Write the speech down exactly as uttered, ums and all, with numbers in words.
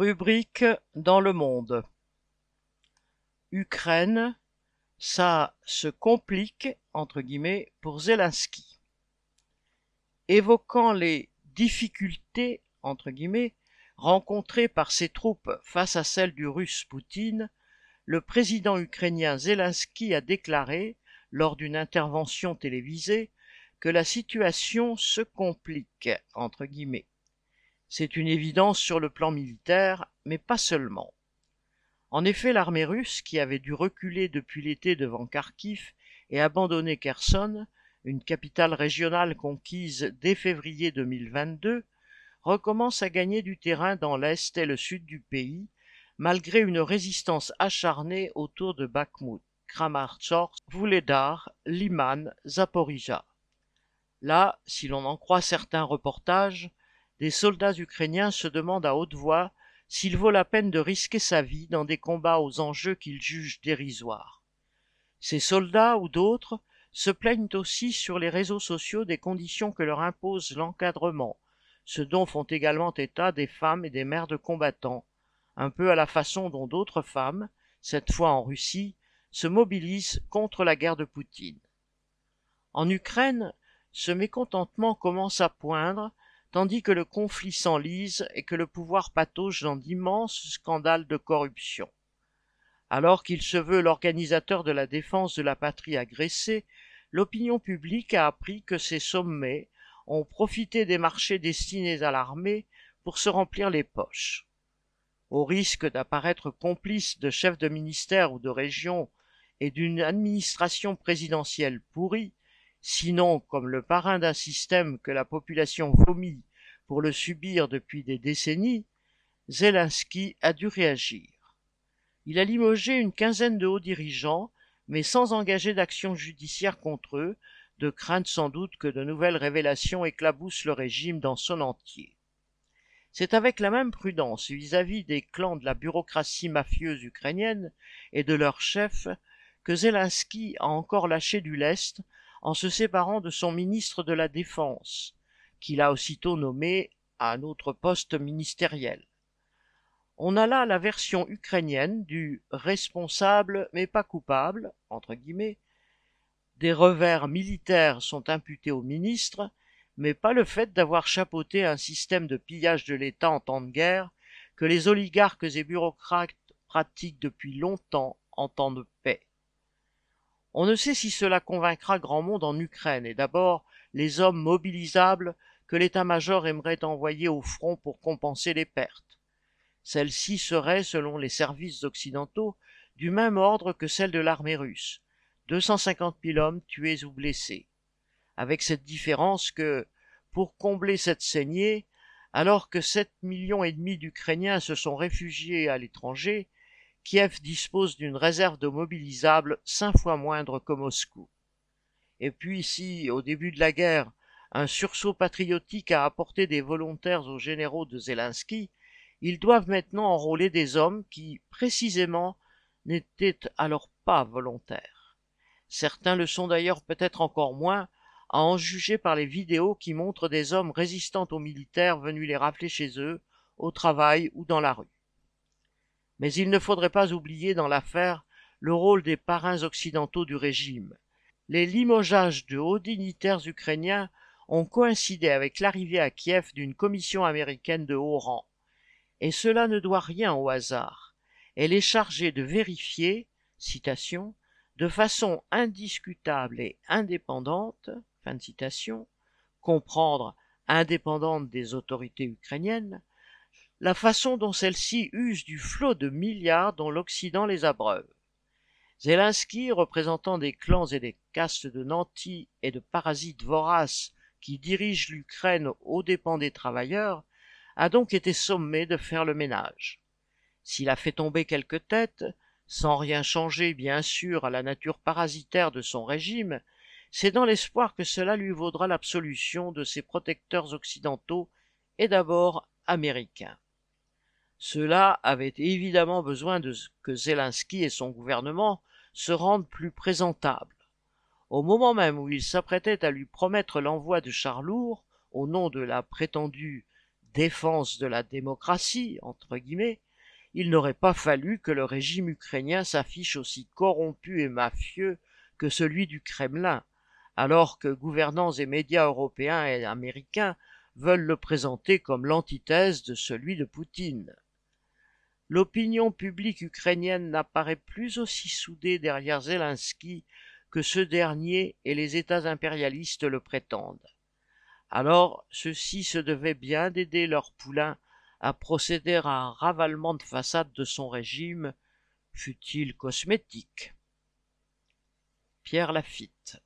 Rubrique dans le monde. Ukraine, ça se complique, entre guillemets, pour Zelensky. Évoquant les difficultés, entre guillemets, rencontrées par ses troupes face à celles du Russe Poutine, le président ukrainien Zelensky a déclaré, lors d'une intervention télévisée, que la situation se complique, entre guillemets. C'est une évidence sur le plan militaire, mais pas seulement. En effet, l'armée russe, qui avait dû reculer depuis l'été devant Kharkiv et abandonner Kherson, une capitale régionale conquise dès février deux mille vingt-deux, recommence à gagner du terrain dans l'est et le sud du pays, malgré une résistance acharnée autour de Bakhmout, Kramatorsk, Vouledar, Liman, Zaporijia. Là, si l'on en croit certains reportages, des soldats ukrainiens se demandent à haute voix s'il vaut la peine de risquer sa vie dans des combats aux enjeux qu'ils jugent dérisoires. Ces soldats ou d'autres se plaignent aussi sur les réseaux sociaux des conditions que leur impose l'encadrement, ce dont font également état des femmes et des mères de combattants, un peu à la façon dont d'autres femmes, cette fois en Russie, se mobilisent contre la guerre de Poutine. En Ukraine, ce mécontentement commence à poindre, tandis que le conflit s'enlise et que le pouvoir patauge dans d'immenses scandales de corruption. Alors qu'il se veut l'organisateur de la défense de la patrie agressée, l'opinion publique a appris que ces sommets ont profité des marchés destinés à l'armée pour se remplir les poches. Au risque d'apparaître complice de chefs de ministère ou de région et d'une administration présidentielle pourrie, sinon comme le parrain d'un système que la population vomit pour le subir depuis des décennies, Zelensky a dû réagir. Il a limogé une quinzaine de hauts dirigeants, mais sans engager d'action judiciaire contre eux, de crainte sans doute que de nouvelles révélations éclaboussent le régime dans son entier. C'est avec la même prudence vis-à-vis des clans de la bureaucratie mafieuse ukrainienne et de leurs chefs que Zelensky a encore lâché du lest en se séparant de son ministre de la Défense, qu'il a aussitôt nommé à un autre poste ministériel. On a là la version ukrainienne du « responsable mais pas coupable », entre guillemets. Des revers militaires sont imputés au ministre, mais pas le fait d'avoir chapeauté un système de pillage de l'État en temps de guerre que les oligarques et bureaucrates pratiquent depuis longtemps en temps de paix. On ne sait si cela convaincra grand monde en Ukraine, et d'abord les hommes mobilisables que l'état-major aimerait envoyer au front pour compenser les pertes. Celles-ci seraient, selon les services occidentaux, du même ordre que celles de l'armée russe, deux cent cinquante mille hommes tués ou blessés, avec cette différence que, pour combler cette saignée, alors que sept virgule cinq millions d'Ukrainiens se sont réfugiés à l'étranger, Kiev dispose d'une réserve de mobilisables cinq fois moindre que Moscou. Et puis si, au début de la guerre, un sursaut patriotique a apporté des volontaires aux généraux de Zelensky, ils doivent maintenant enrôler des hommes qui, précisément, n'étaient alors pas volontaires. Certains le sont d'ailleurs peut-être encore moins, à en juger par les vidéos qui montrent des hommes résistants aux militaires venus les rafler chez eux, au travail ou dans la rue. Mais il ne faudrait pas oublier dans l'affaire le rôle des parrains occidentaux du régime. Les limogeages de hauts dignitaires ukrainiens ont coïncidé avec l'arrivée à Kiev d'une commission américaine de haut rang. Et cela ne doit rien au hasard. Elle est chargée de vérifier, citation, de façon indiscutable et indépendante, fin de citation, comprendre indépendante des autorités ukrainiennes, la façon dont celle-ci use du flot de milliards dont l'Occident les abreuve. Zelensky, représentant des clans et des castes de nantis et de parasites voraces qui dirigent l'Ukraine aux dépens des travailleurs, a donc été sommé de faire le ménage. S'il a fait tomber quelques têtes, sans rien changer bien sûr à la nature parasitaire de son régime, c'est dans l'espoir que cela lui vaudra l'absolution de ses protecteurs occidentaux et d'abord américains. Cela avait évidemment besoin de que Zelensky et son gouvernement se rendent plus présentables. Au moment même où il s'apprêtait à lui promettre l'envoi de chars lourds, au nom de la prétendue défense de la démocratie, entre guillemets, il n'aurait pas fallu que le régime ukrainien s'affiche aussi corrompu et mafieux que celui du Kremlin, alors que gouvernants et médias européens et américains veulent le présenter comme l'antithèse de celui de Poutine. L'opinion publique ukrainienne n'apparaît plus aussi soudée derrière Zelensky que ce dernier et les États impérialistes le prétendent. Alors, ceux-ci se devaient bien d'aider leur poulain à procéder à un ravalement de façade de son régime, fût-il cosmétique. Pierre Lafitte.